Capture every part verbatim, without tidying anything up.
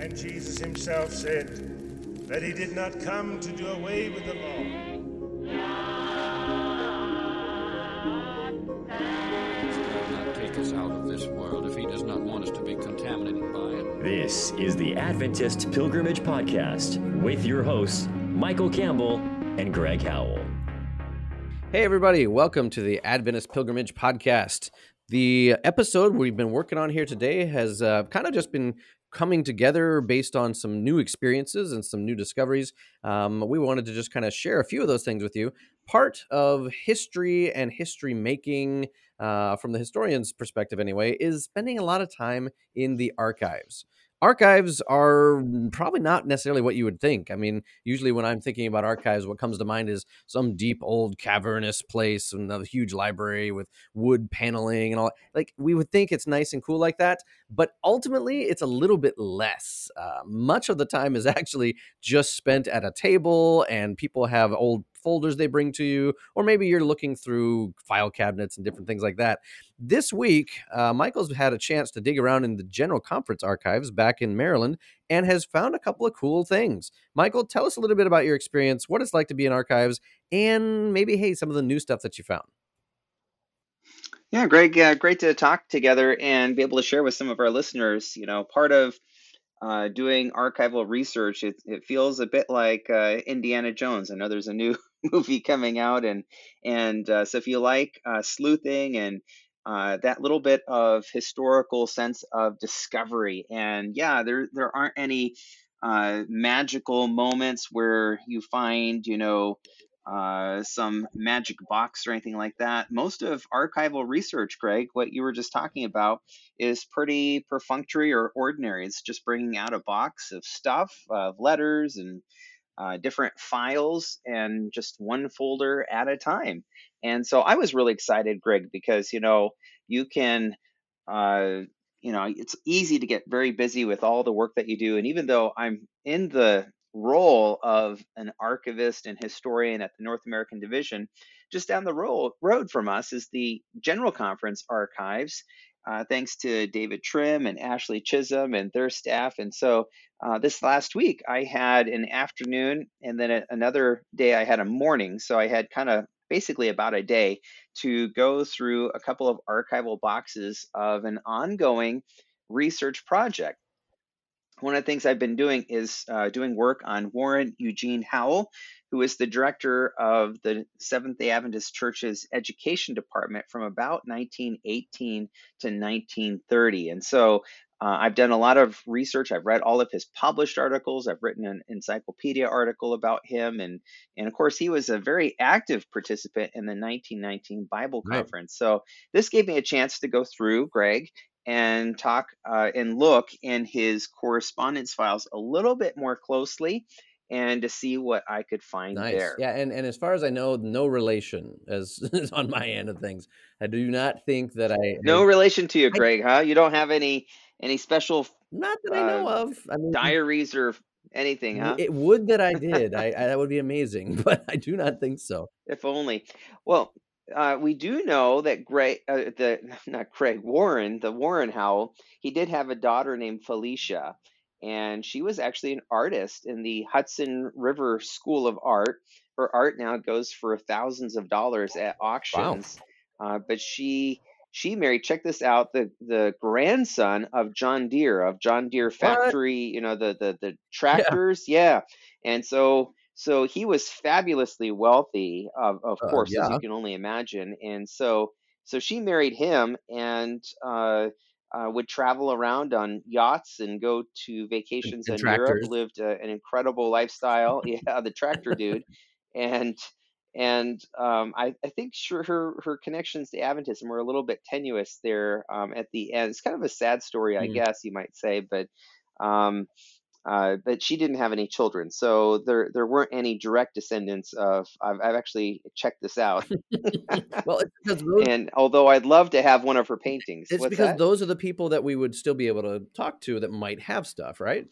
And Jesus himself said that he did not come to do away with the law. Jesus does not take us out of this world if he does not want us to be contaminated by it. This is the Adventist Pilgrimage Podcast with your hosts, Michael Campbell and Greg Howell. Hey everybody, welcome to the Adventist Pilgrimage Podcast. The episode we've been working on here today has uh, kind of just been coming together based on some new experiences and some new discoveries. Um, we wanted to just kind of share a few of those things with you. Part of history and history making, uh, from the historian's perspective anyway, is spending a lot of time in the archives. Archives are probably not necessarily what you would think. I mean, usually when I'm thinking about archives, what comes to mind is some deep old cavernous place and a huge library with wood paneling and all. Like, we would think it's nice and cool like that, but ultimately it's a little bit less. Uh, much of the time is actually just spent at a table, and people have old folders they bring to you, or maybe you're looking through file cabinets and different things like that. This week, uh, Michael's had a chance to dig around in the General Conference archives back in Maryland and has found a couple of cool things. Michael, tell us a little bit about your experience, what it's like to be in archives, and maybe, hey, some of the new stuff that you found. Yeah, Greg, uh, great to talk together and be able to share with some of our listeners. You know, part of Uh, doing archival research, it, it feels a bit like uh, Indiana Jones. I know there's a new movie coming out, and and uh, so if you like uh, sleuthing and uh, that little bit of historical sense of discovery, and yeah, there there aren't any uh, magical moments where you find, you know, uh, some magic box or anything like that. Most of archival research, Greg, what you were just talking about, is pretty perfunctory or ordinary. It's just bringing out a box of stuff, of letters and uh, different files, and just one folder at a time. And so I was really excited, Greg, because, you know, you can, uh, you know, it's easy to get very busy with all the work that you do. And even though I'm in the role of an archivist and historian at the North American Division, just down the ro- road from us is the General Conference Archives, uh, thanks to David Trim and Ashley Chisholm and their staff. And so uh, this last week I had an afternoon, and then a- another day I had a morning. So I had kind of basically about a day to go through a couple of archival boxes of an ongoing research project. One of the things I've been doing is uh, doing work on Warren Eugene Howell, who is the director of the Seventh-day Adventist Church's Education Department from about nineteen eighteen to nineteen thirty. And so uh, I've done a lot of research. I've read all of his published articles. I've written an encyclopedia article about him. And, and of course, he was a very active participant in the nineteen nineteen Bible right. Conference. So this gave me a chance to go through, Greg, and talk uh, and look in his correspondence files a little bit more closely and to see what I could find nice. There. Yeah, and, and as far as I know, no relation as on my end of things. I do not think that I... No I, relation to you, Greg, I, huh? You don't have any any special... Not that uh, I know of. I mean, diaries or anything, huh? It would that I did. I, I that would be amazing, but I do not think so. If only. Well... Uh, we do know that Greg, uh, the not Craig Warren, the Warren Howell, he did have a daughter named Felicia, and she was actually an artist in the Hudson River School of Art. Her art now goes for thousands of dollars at auctions. Wow. Uh, but she she married, check this out, the the grandson of John Deere of John Deere factory, what? You know, the the the tractors, yeah, yeah. and so. So he was fabulously wealthy, of, of uh, course, yeah. as you can only imagine. And so so she married him, and uh, uh, would travel around on yachts and go to vacations in Europe, lived uh, an incredible lifestyle. Yeah, the tractor dude. And and um, I, I think sure her, her connections to Adventism were a little bit tenuous there um, at the end. It's kind of a sad story, mm. I guess you might say, but... Um, Uh, but she didn't have any children, so there there weren't any direct descendants of. I've, I've actually checked this out. Well, it's because those, and although I'd love to have one of her paintings, it's What's because that? Those are the people that we would still be able to talk to that might have stuff, right?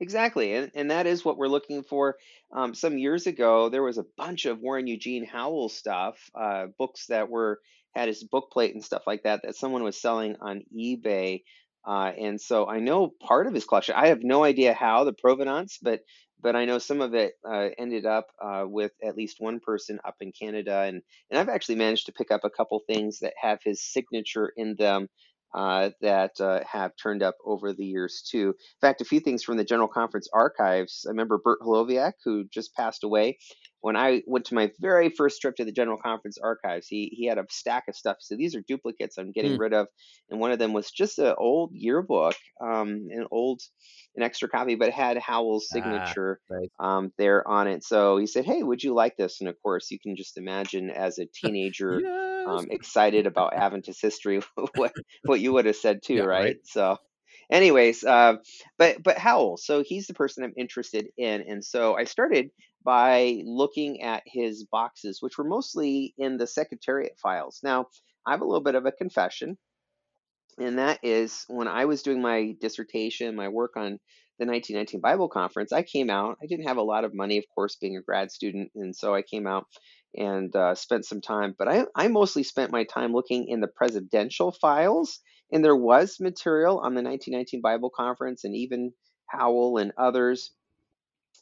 Exactly, and and that is what we're looking for. Um, some years ago, there was a bunch of Warren Eugene Howell stuff, uh, books that were had his bookplate and stuff like that that someone was selling on eBay. Uh, and so I know part of his collection, I have no idea how, the provenance, but but I know some of it uh, ended up uh, with at least one person up in Canada. And, and I've actually managed to pick up a couple things that have his signature in them uh, that uh, have turned up over the years too. In fact, a few things from the General Conference archives. I remember Bert Holoviak, who just passed away. When I went to my very first trip to the General Conference archives, he he had a stack of stuff. So these are duplicates I'm getting mm. rid of. And one of them was just an old yearbook, um, an old, an extra copy, but it had Howell's signature ah, right. um, there on it. So he said, hey, would you like this? And of course, you can just imagine as a teenager yes. um, excited about Adventist history, what, what you would have said too, yeah, right? right? So. Anyways, uh, but but Howell, so he's the person I'm interested in. And so I started by looking at his boxes, which were mostly in the Secretariat files. Now, I have a little bit of a confession, and that is when I was doing my dissertation, my work on the nineteen nineteen Bible Conference, I came out. I didn't have a lot of money, of course, being a grad student, and so I came out and uh, spent some time. But I, I mostly spent my time looking in the presidential files. And there was material on the nineteen nineteen Bible Conference and even Howell and others.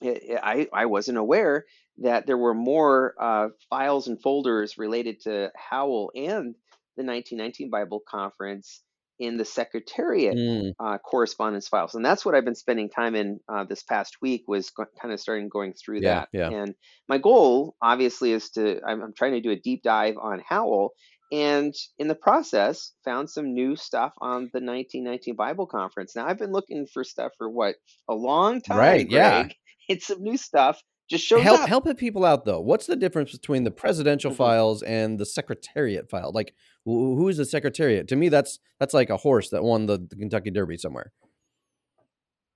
I, I wasn't aware that there were more uh, files and folders related to Howell and the nineteen nineteen Bible Conference in the Secretariat mm. uh, correspondence files. And that's what I've been spending time in uh, this past week, was go- kind of starting going through yeah, that. Yeah. And my goal, obviously, is to, I'm, I'm trying to do a deep dive on Howell. And in the process, found some new stuff on the nineteen nineteen Bible Conference. Now, I've been looking for stuff for, what, a long time, right, Greg. Yeah. It's some new stuff. Just shows help, up. Help people out, though. What's the difference between the presidential mm-hmm. files and the Secretariat file? Like, who is the Secretariat? To me, that's that's like a horse that won the, the Kentucky Derby somewhere.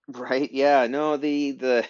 Right. Yeah. No, the the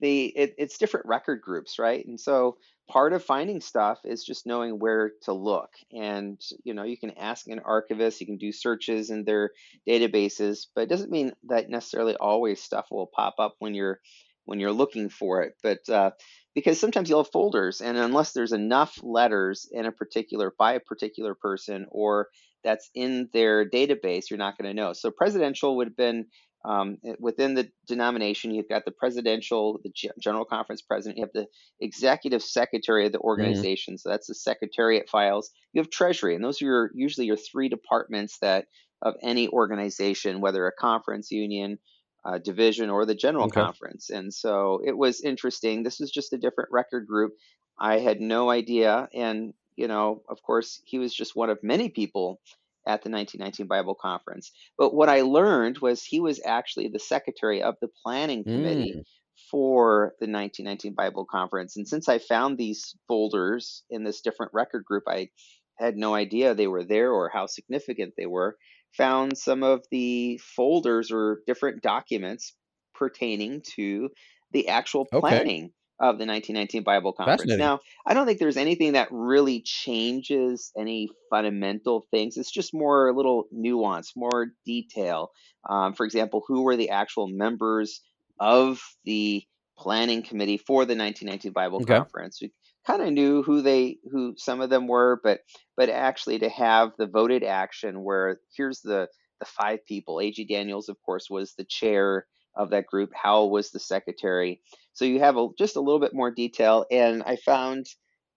the it, it's different record groups. Right. And so part of finding stuff is just knowing where to look. And, you know, you can ask an archivist, you can do searches in their databases, but it doesn't mean that necessarily always stuff will pop up when you're when you're looking for it. But uh, because sometimes you'll have folders, and unless there's enough letters in a particular by a particular person or that's in their database, you're not going to know. So presidential would have been Um, within the denomination, you've got the presidential, the G- General Conference president, you have the executive secretary of the organization. Mm-hmm. So that's the Secretariat files. You have Treasury, and those are your, usually your three departments that of any organization, whether a conference, union, uh, division, or the General okay. Conference. And so it was interesting. This was just a different record group. I had no idea. And, you know, of course, he was just one of many people at the nineteen nineteen Bible Conference. But what I learned was he was actually the secretary of the planning committee mm. for the nineteen nineteen Bible Conference. And since I found these folders in this different record group, I had no idea they were there or how significant they were, found some of the folders or different documents pertaining to the actual planning okay. of the nineteen nineteen Bible Conference. Now, I don't think there's anything that really changes any fundamental things. It's just more a little nuance, more detail. Um, for example, who were the actual members of the planning committee for the nineteen nineteen Bible okay. Conference? We kind of knew who they, who some of them were, but but actually to have the voted action where here's the the five people. A G Daniels, of course, was the chair of that group. Howell was the secretary. So you have a, just a little bit more detail. And I found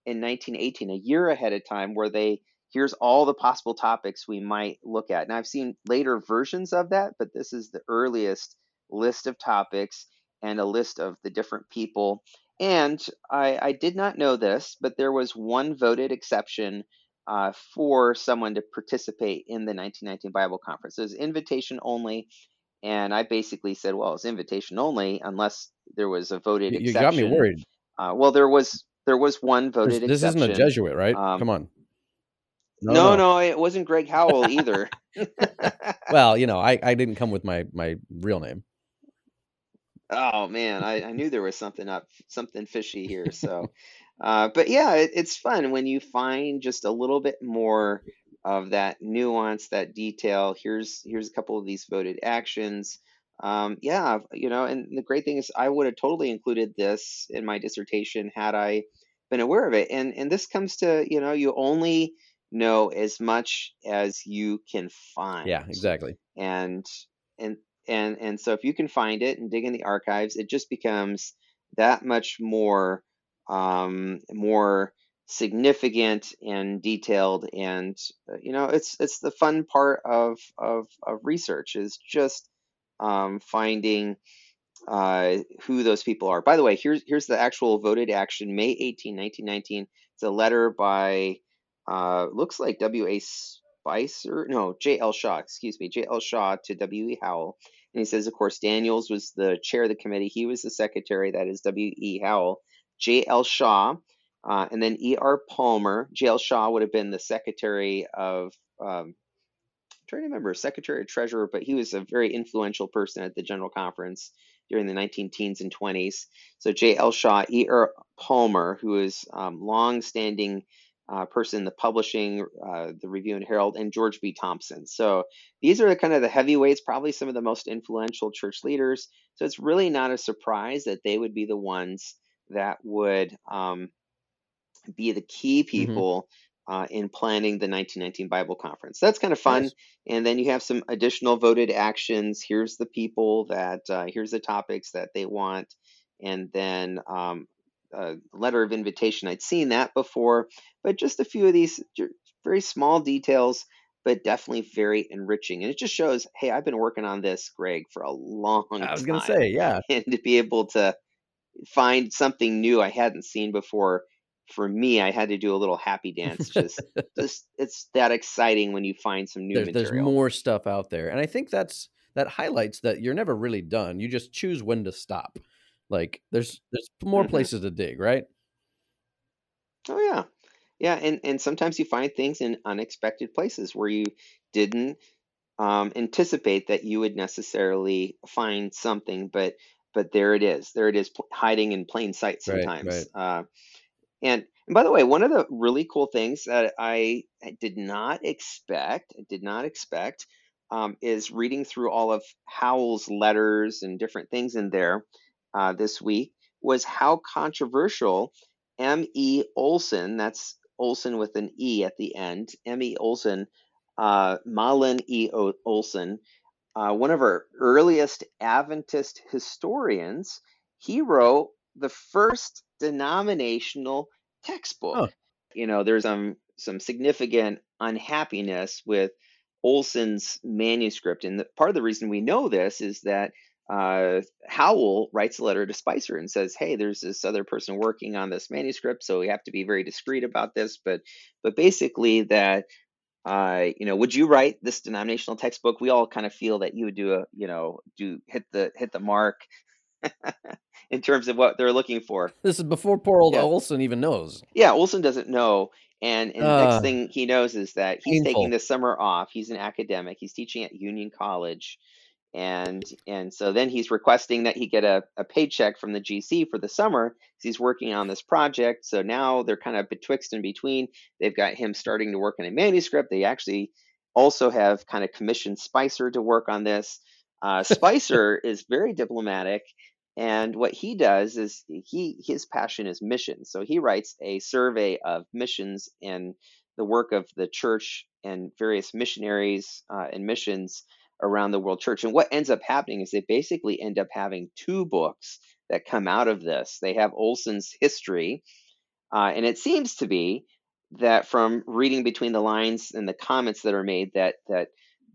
in nineteen eighteen, a year ahead of time, where they, here's all the possible topics we might look at. And I've seen later versions of that, but this is the earliest list of topics and a list of the different people. And I, I did not know this, but there was one voted exception uh, for someone to participate in the nineteen nineteen Bible Conference. It was invitation only. And I basically said, well, it's invitation only unless there was a voted you exception. You got me worried. Uh, well, there was there was one voted There's, this exception. This isn't a Jesuit, right? Um, Come on. No no. no, no, it wasn't Greg Howell either. Well, you know, I, I didn't come with my, my real name. Oh, man, I, I knew there was something up, something fishy here. So, uh, but yeah, it, it's fun when you find just a little bit more of that nuance, that detail. Here's here's a couple of these voted actions. Um, yeah, you know, and the great thing is I would have totally included this in my dissertation had I been aware of it. And and this comes to, you know, you only know as much as you can find. Yeah, exactly. And and and and so if you can find it and dig in the archives, it just becomes that much more um, more significant and detailed. And you know, it's it's the fun part of of, of research is just um, finding uh, who those people are. By the way, here's here's the actual voted action, May eighteenth, nineteen nineteen. It's a letter by. Uh, looks like W A. Spicer, no, J L. Shaw, excuse me, J L. Shaw to W E. Howell. And he says, of course, Daniels was the chair of the committee. He was the secretary, that is W E. Howell, J L. Shaw, uh, and then E R. Palmer. J L. Shaw would have been the secretary of, um, I'm trying to remember, secretary or treasurer, but he was a very influential person at the General Conference during the nineteen teens and twenties. So J L. Shaw, E R. Palmer, who is um, long-standing Uh, person, the publishing, uh, the Review and Herald, and George B. Thompson. So these are the kind of the heavyweights, probably some of the most influential church leaders. So it's really not a surprise that they would be the ones that would um, be the key people mm-hmm. uh, in planning the nineteen nineteen Bible Conference. So that's kind of fun. Nice. And then you have some additional voted actions. Here's the people that, uh, here's the topics that they want. And then um, a letter of invitation. I'd seen that before, but just a few of these very small details, but definitely very enriching. And it just shows, hey, I've been working on this, Greg, for a long time. I was going to say, yeah. And to be able to find something new I hadn't seen before, for me, I had to do a little happy dance. Just, just it's that exciting when you find some new there, material. There's more stuff out there. And I think that's that highlights that you're never really done. You just choose when to stop. Like there's, there's more mm-hmm. places to dig, right? Oh yeah. Yeah. And, and sometimes you find things in unexpected places where you didn't um, anticipate that you would necessarily find something, but, but there it is, there it is hiding in plain sight sometimes. Right, right. Uh, and, and by the way, one of the really cool things that I, I did not expect, I did not expect um, is reading through all of Howell's letters and different things in there. Uh, this week was how controversial M E Olson, that's Olson with an E at the end, M E Olson, uh, Malin E. Olson, uh, one of our earliest Adventist historians, he wrote the first denominational textbook. Huh. You know, there's um, some significant unhappiness with Olson's manuscript. And the, part of the reason we know this is that Uh, Howell writes a letter to Spicer and says, hey, there's this other person working on this manuscript, so we have to be very discreet about this. But but basically that, uh, you know, would you write this denominational textbook? We all kind of feel that you would do a, you know, do hit the hit the mark in terms of what they're looking for. This is before poor old yeah. Olson even knows. Yeah, Olson doesn't know. And, and uh, the next thing he knows is that he's painful. Taking the summer off. He's an academic. He's teaching at Union College. And and so then he's requesting that he get a, a paycheck from the G C for the summer because he's working on this project. So now they're kind of betwixt and between. They've got him starting to work on a manuscript. They actually also have kind of commissioned Spicer to work on this. Uh, Spicer is very diplomatic. And what he does is he his passion is missions. So he writes a survey of missions and the work of the church and various missionaries uh, and missions around the world church. And what ends up happening is they basically end up having two books that come out of this. They have Olson's history. Uh, and it seems to be that from reading between the lines and the comments that are made that, that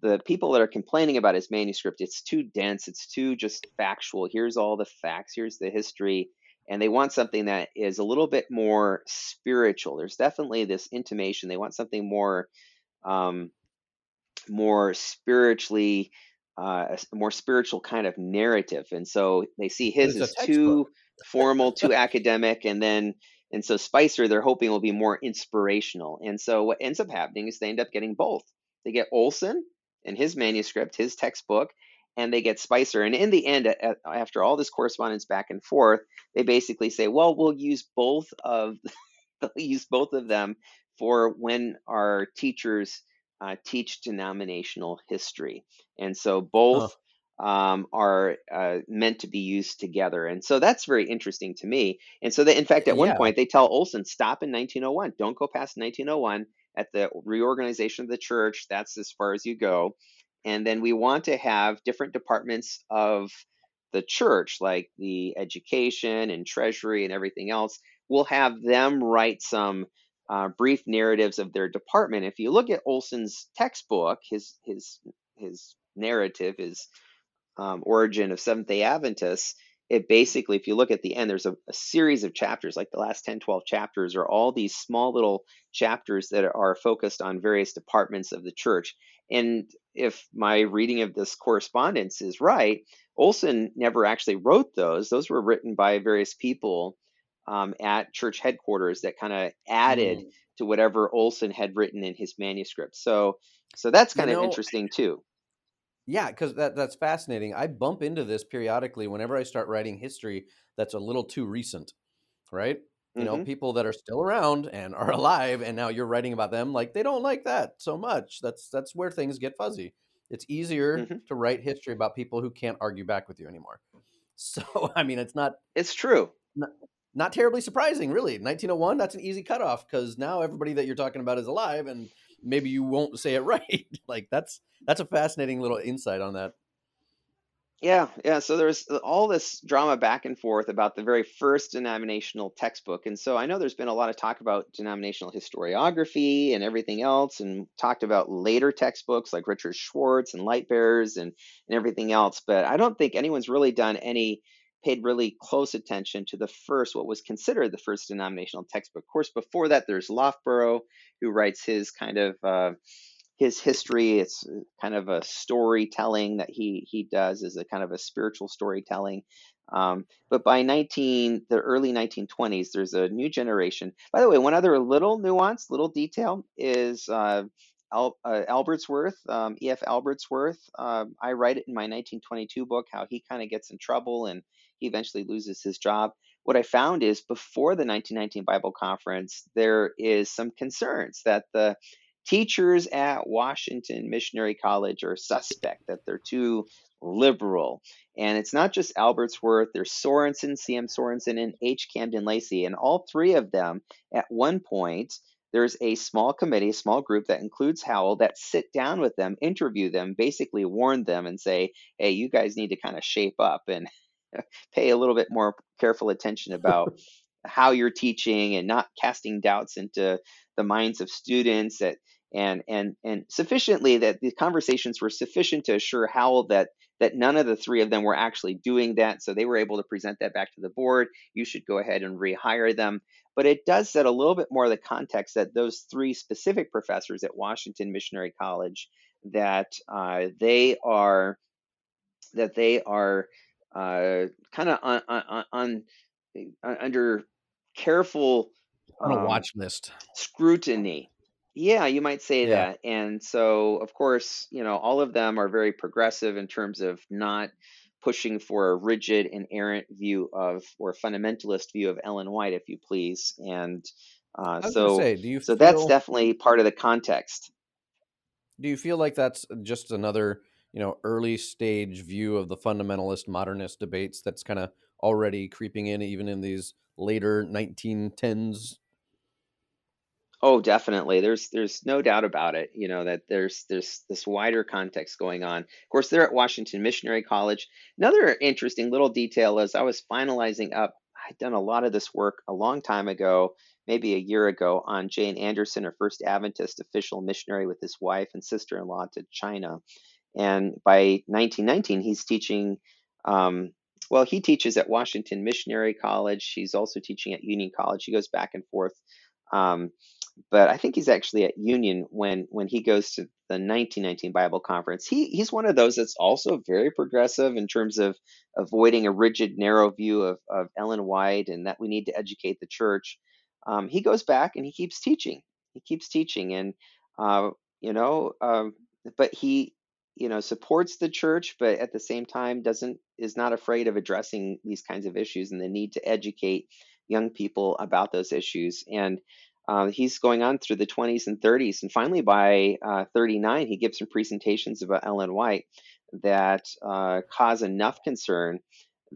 the people that are complaining about his manuscript, it's too dense. It's too just factual. Here's all the facts. Here's the history. And they want something that is a little bit more spiritual. There's definitely this intimation. They want something more, um, more spiritually, uh, a more spiritual kind of narrative. And so they see his is too formal, too academic. And then, and so Spicer, they're hoping will be more inspirational. And so what ends up happening is they end up getting both. They get Olson and his manuscript, his textbook, and they get Spicer. And in the end, after all this correspondence back and forth, they basically say, well, we'll use both of, they'll use both of them for when our teachers Uh, teach denominational history. And so both huh. um, are uh, meant to be used together. And so that's very interesting to me. And so they, in fact, at yeah. one point they tell Olson, stop in nineteen oh one, don't go past nineteen oh one. at the reorganization of the church. That's as far as you go. And then we want to have different departments of the church, like the education and treasury and everything else. We'll have them write some uh, brief narratives of their department. If you look at Olson's textbook, his his his narrative, his um, origin of Seventh-day Adventists, it basically, if you look at the end, there's a, a series of chapters, like the last ten, twelve chapters are all these small little chapters that are focused on various departments of the church. And if my reading of this correspondence is right, Olson never actually wrote those. Those were written by various people um, at church headquarters that kind of added mm. to whatever Olson had written in his manuscript. So, so that's kind you of know, interesting too. Yeah, because that, that's fascinating. I bump into this periodically whenever I start writing history that's a little too recent, right? You mm-hmm. know, people that are still around and are alive, and now you're writing about them, like, they don't like that so much. That's that's where things get fuzzy. It's easier mm-hmm. to write history about people who can't argue back with you anymore. So, I mean, it's not... It's true. Not, not terribly surprising, really. nineteen oh one, that's an easy cutoff, because now everybody that you're talking about is alive, and maybe you won't say it right. Like, that's that's a fascinating little insight on that. Yeah, yeah. So there's all this drama back and forth about the very first denominational textbook. And so I know there's been a lot of talk about denominational historiography and everything else, and talked about later textbooks like Richard Schwartz and Lightbearers and, and everything else. But I don't think anyone's really done any, paid really close attention to the first, what was considered the first denominational textbook. Of course, before that, there's Loftborough, who writes his kind of uh, his history. It's kind of a storytelling that he he does as a kind of a spiritual storytelling. Um, but by nineteen the early nineteen twenties, there's a new generation. By the way, one other little nuance, little detail is uh, Al, uh, Albertsworth, um, E F Albertsworth. Uh, I write it in my nineteen twenty-two book how he kind of gets in trouble and he eventually loses his job. What I found is before the nineteen nineteen Bible Conference, there is some concerns that the teachers at Washington Missionary College are suspect, that they're too liberal. And it's not just Albertsworth, there's Sorensen, C M Sorensen, and H. Camden Lacey. And all three of them, at one point, there's a small committee, a small group that includes Howell, that sit down with them, interview them, basically warn them and say, hey, you guys need to kind of shape up and pay a little bit more careful attention about how you're teaching and not casting doubts into the minds of students, that and and and sufficiently that the conversations were sufficient to assure Howell that that none of the three of them were actually doing that. So they were able to present that back to the board. You should go ahead and rehire them. But it does set a little bit more of the context that those three specific professors at Washington Missionary College, that uh, they are that they are Uh, kind of on, on, on, on under careful um, on a watch list scrutiny. Yeah, you might say yeah. that. And so, of course, you know, all of them are very progressive in terms of not pushing for a rigid and errant view of, or fundamentalist view of Ellen White, if you please. And uh, so, say, do you so feel, that's definitely part of the context. Do you feel like that's just another, you know, early stage view of the fundamentalist modernist debates that's kind of already creeping in even in these later nineteen tens? Oh, definitely. There's there's no doubt about it, you know, that there's there's this wider context going on. Of course, they're at Washington Missionary College. Another interesting little detail is I was finalizing up, I'd done a lot of this work a long time ago, maybe a year ago, on Jane Anderson, her first Adventist official missionary with his wife and sister-in-law to China. And by nineteen nineteen, he's teaching, um, well, he teaches at Washington Missionary College. He's also teaching at Union College. He goes back and forth. Um, but I think he's actually at Union when when he goes to the nineteen nineteen Bible Conference. He He's one of those that's also very progressive in terms of avoiding a rigid, narrow view of, of Ellen White and that we need to educate the church. Um, he goes back and he keeps teaching. He keeps teaching. And, uh, you know, uh, but he... you know, supports the church, but at the same time doesn't is not afraid of addressing these kinds of issues and the need to educate young people about those issues. And uh, he's going on through the twenties and thirties. And finally, by uh, thirty-nine, he gives some presentations about Ellen White that uh, cause enough concern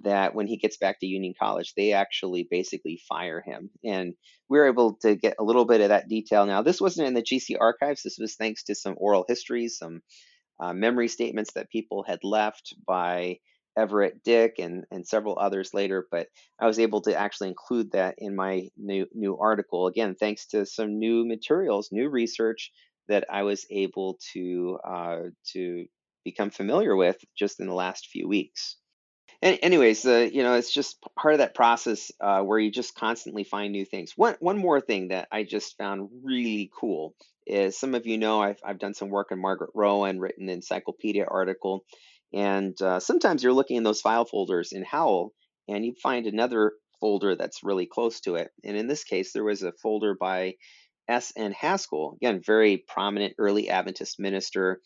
that when he gets back to Union College, they actually basically fire him. And we were able to get a little bit of that detail. Now, this wasn't in the G C archives. This was thanks to some oral histories, some uh, memory statements that people had left by Everett Dick and, and several others later. But I was able to actually include that in my new, new article, again, thanks to some new materials, new research that I was able to uh, to become familiar with just in the last few weeks. And anyways, uh, you know, it's just part of that process uh, where you just constantly find new things. One one more thing that I just found really cool is, some of you know, I've, I've done some work on Margaret Rowan, written an encyclopedia article. And uh, sometimes you're looking in those file folders in Howell, and you find another folder that's really close to it. And in this case, there was a folder by S N Haskell, again, very prominent early Adventist minister.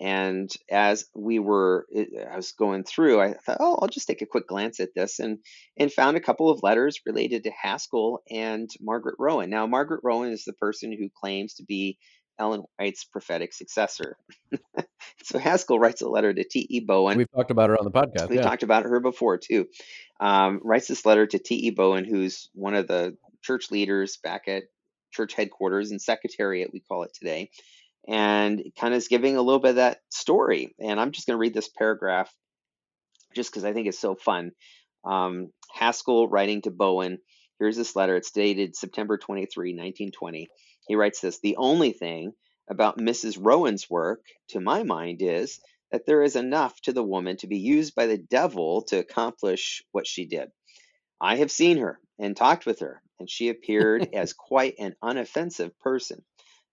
And as we were, I was going through, I thought, oh, I'll just take a quick glance at this, and and found a couple of letters related to Haskell and Margaret Rowan. Now, Margaret Rowan is the person who claims to be Ellen White's prophetic successor. So Haskell writes a letter to T E. Bowen. We've talked about her on the podcast. We've yeah. talked about her before, too. Um, writes this letter to T E. Bowen, who's one of the church leaders back at church headquarters and secretariat, we call it today, and kind of is giving a little bit of that story. And I'm just going to read this paragraph just because I think it's so fun. Um, Haskell writing to Bowen. Here's this letter. It's dated September twenty-third, nineteen twenty. He writes this: "The only thing about Missus Rowan's work, to my mind, is that there is enough to the woman to be used by the devil to accomplish what she did. I have seen her and talked with her, and she appeared as quite an unoffensive person.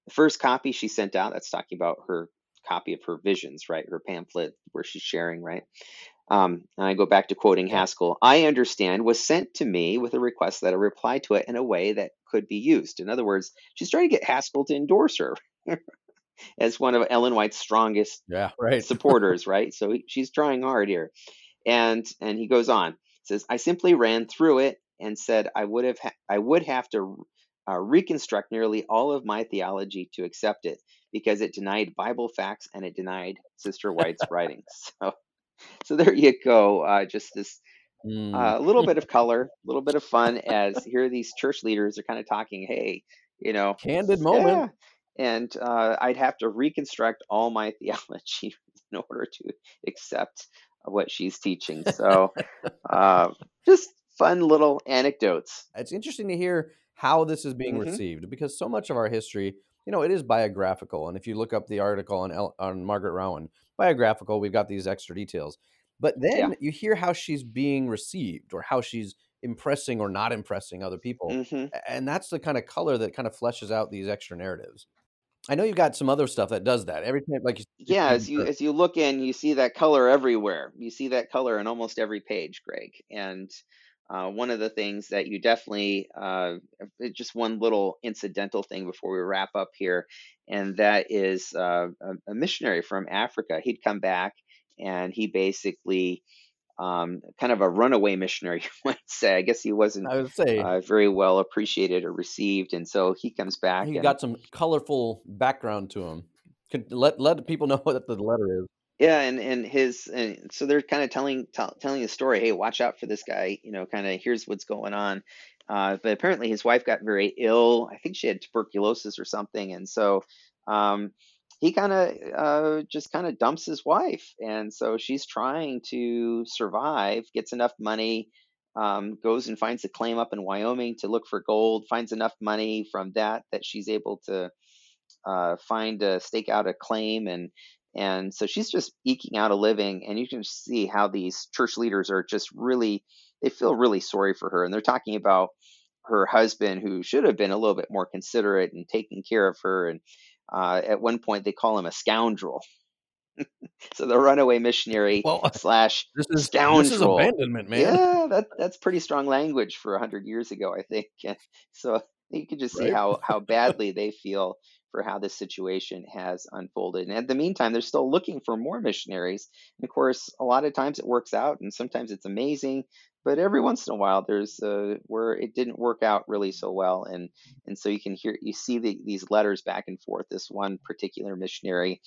The first copy she sent out," that's talking about her copy of her visions, right? Her pamphlet where she's sharing, right? Um, and I go back to quoting Haskell, "I understand was sent to me with a request that I reply to it in a way that could be used." In other words, she's trying to get Haskell to endorse her as one of Ellen White's strongest yeah, right. supporters, right? So she's trying hard here. And and he goes on, says, "I simply ran through it and said I would have ha- I would have to uh, reconstruct nearly all of my theology to accept it, because it denied Bible facts and it denied Sister White's writings." So, so there you go. Uh, just this uh, little bit of color, a little bit of fun, as here these church leaders are kind of talking, hey, you know, candid moment. Yeah. And uh, I'd have to reconstruct all my theology in order to accept what she's teaching. So uh, just fun little anecdotes. It's interesting to hear how this is being mm-hmm. received, because so much of our history, you know, it is biographical. And if you look up the article on El- on Margaret Rowan, biographical, we've got these extra details. But then yeah. you hear how she's being received, or how she's impressing or not impressing other people. Mm-hmm. And that's the kind of color that kind of fleshes out these extra narratives. I know you've got some other stuff that does that every time, like you yeah. As you as you look in, you see that color everywhere. You see that color in almost every page, Greg. And uh, one of the things that you definitely, uh, just one little incidental thing before we wrap up here, and that is uh, a, a missionary from Africa. He'd come back, and he basically, um, kind of a runaway missionary, you might say. I guess he wasn't I would say, uh, very well appreciated or received. And so he comes back. He got some colorful background to him. Could let, let people know what the letter is. Yeah. And, and his, and so they're kind of telling, t- telling the story. Hey, watch out for this guy, you know, kind of here's what's going on. Uh, but apparently his wife got very ill. I think she had tuberculosis or something. And so, um, he kind of uh, just kind of dumps his wife. And so she's trying to survive, gets enough money, um, goes and finds a claim up in Wyoming to look for gold, finds enough money from that that she's able to uh, find a stake out a claim. And and so she's just eking out a living. And you can see how these church leaders are just really, they feel really sorry for her. And they're talking about her husband, who should have been a little bit more considerate and taking care of her. And Uh, at one point, they call him a scoundrel. So the runaway missionary well, slash this is, scoundrel. This is abandonment, man. Yeah, that, that's pretty strong language for one hundred years ago, I think. And so you can just right? see how, how badly they feel for how this situation has unfolded. And in the meantime, they're still looking for more missionaries. And of course, a lot of times it works out, and sometimes it's amazing. But every once in a while, there's uh, where it didn't work out really so well. And and so you can hear, you see the, these letters back and forth. This one particular missionary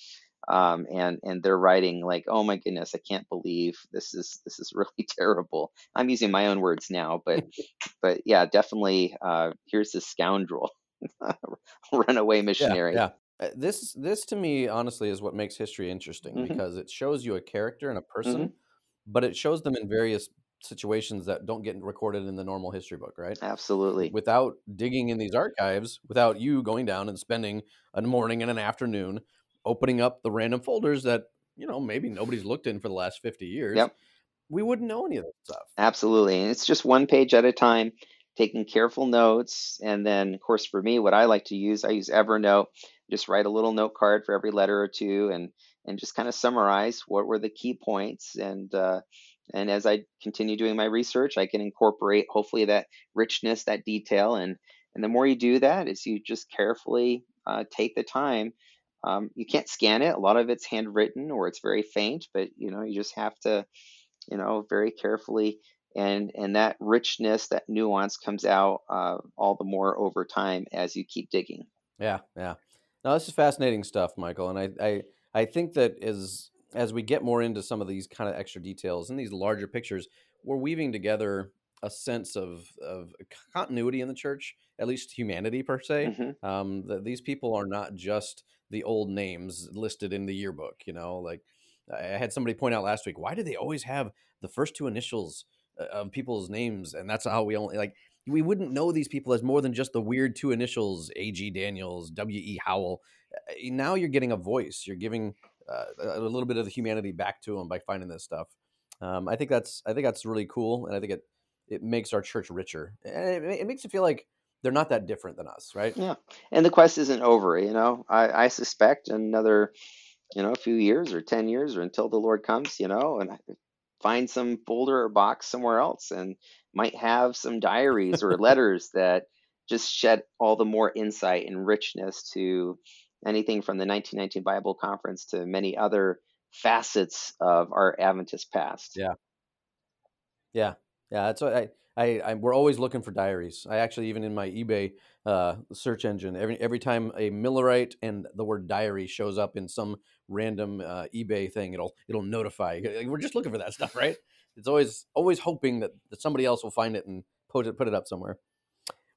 Um, and, and they're writing like, oh my goodness, I can't believe this is, this is really terrible. I'm using my own words now, but, but yeah, definitely. Uh, here's this scoundrel, runaway missionary. Yeah, yeah. This, this to me, honestly, is what makes history interesting, mm-hmm. because it shows you a character and a person, mm-hmm. but it shows them in various situations that don't get recorded in the normal history book, right? Absolutely. Without digging in these archives, without you going down and spending a morning and an afternoon opening up the random folders that, you know, maybe nobody's looked in for the last fifty years, yep. we wouldn't know any of that stuff. Absolutely. And it's just one page at a time, taking careful notes. And then, of course, for me, what I like to use, I use Evernote, just write a little note card for every letter or two and and just kind of summarize what were the key points. And uh, and as I continue doing my research, I can incorporate, hopefully, that richness, that detail. And, and the more you do that is you just carefully uh, take the time. Um, you can't scan it. A lot of it's handwritten or it's very faint, but, you know, you just have to, you know, very carefully. And and that richness, that nuance comes out uh, all the more over time as you keep digging. Yeah, yeah. Now, this is fascinating stuff, Michael. And I, I, I think that as, as we get more into some of these kind of extra details and these larger pictures, we're weaving together a sense of, of continuity in the church, at least humanity per se. Mm-hmm. Um, that these people are not just the old names listed in the yearbook, you know, like I had somebody point out last week, why do they always have the first two initials of people's names? And that's how we only, like, we wouldn't know these people as more than just the weird two initials, A G. Daniels, W E. Howell. Now you're getting a voice. You're giving uh, a little bit of the humanity back to them by finding this stuff. Um, I think that's, I think that's really cool. And I think it, it makes our church richer. And it, it makes it feel like they're not that different than us, right? Yeah. And the quest isn't over, you know. I, I suspect another, you know, few years or ten years or until the Lord comes, you know, and I find some folder or box somewhere else and might have some diaries or letters that just shed all the more insight and richness to anything from the nineteen nineteen Bible Conference to many other facets of our Adventist past. Yeah. Yeah. Yeah, that's what I, I, I, we're always looking for diaries. I actually, even in my eBay uh, search engine, every every time a Millerite and the word diary shows up in some random uh, eBay thing, it'll it'll notify. We're just looking for that stuff, right? It's always always hoping that, that somebody else will find it and put it put it up somewhere.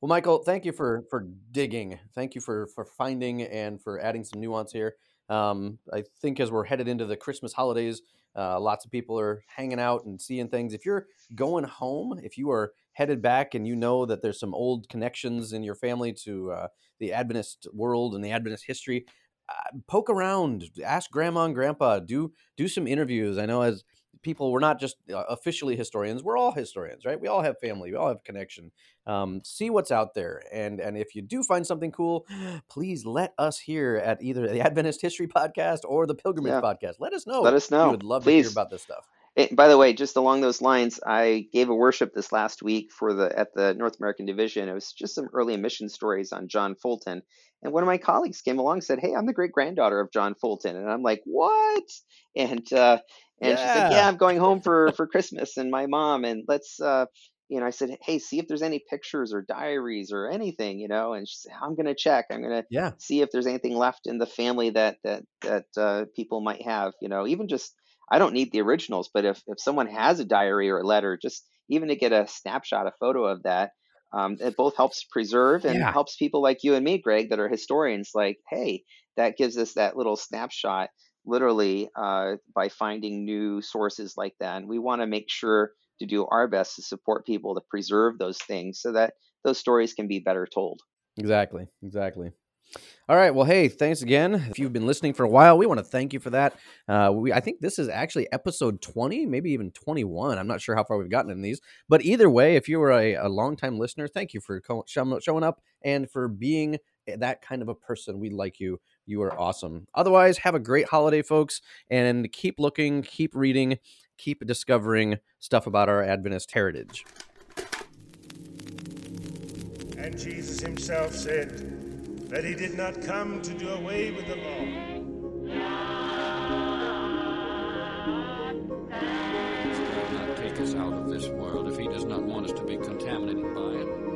Well, Michael, thank you for for digging. Thank you for for finding and for adding some nuance here. Um, I think as we're headed into the Christmas holidays, Uh, lots of people are hanging out and seeing things. If you're going home, if you are headed back and you know that there's some old connections in your family to uh, the Adventist world and the Adventist history, uh, poke around, ask grandma and grandpa, do do some interviews. I know as people, we're not just uh, officially historians, we're all historians, right? We all have family, we all have connection. Um, see what's out there. And, and if you do find something cool, please let us hear at either the Adventist History Podcast or the Pilgrimage yeah. Podcast. Let us know. Let us know. We would love please. to hear about this stuff. It, by the way, just along those lines, I gave a worship this last week for the at the North American Division. It was just some early mission stories on John Fulton. And one of my colleagues came along and said, hey, I'm the great-granddaughter of John Fulton. And I'm like, what? And uh, and yeah. she's like, yeah, I'm going home for, for Christmas and my mom. And let's, uh, you know, I said, hey, see if there's any pictures or diaries or anything, you know. And she said, I'm going to check. I'm going to yeah. see if there's anything left in the family that that that uh, people might have, you know, even just. I don't need the originals, but if, if someone has a diary or a letter, just even to get a snapshot, a photo of that, um, it both helps preserve and yeah. helps people like you and me, Greg, that are historians, like, hey, that gives us that little snapshot literally uh, by finding new sources like that. And we want to make sure to do our best to support people to preserve those things so that those stories can be better told. Exactly, exactly. All right. Well, hey, thanks again. If you've been listening for a while, we want to thank you for that. Uh, we, I think this is actually episode twenty, maybe even twenty-one. I'm not sure how far we've gotten in these, but either way, if you were a, a longtime listener, thank you for co- showing up and for being that kind of a person. We like you. You are awesome. Otherwise, have a great holiday, folks, and keep looking, keep reading, keep discovering stuff about our Adventist heritage. And Jesus himself said that he did not come to do away with the law. He will not take us out of this world if he does not want us to be contaminated by it.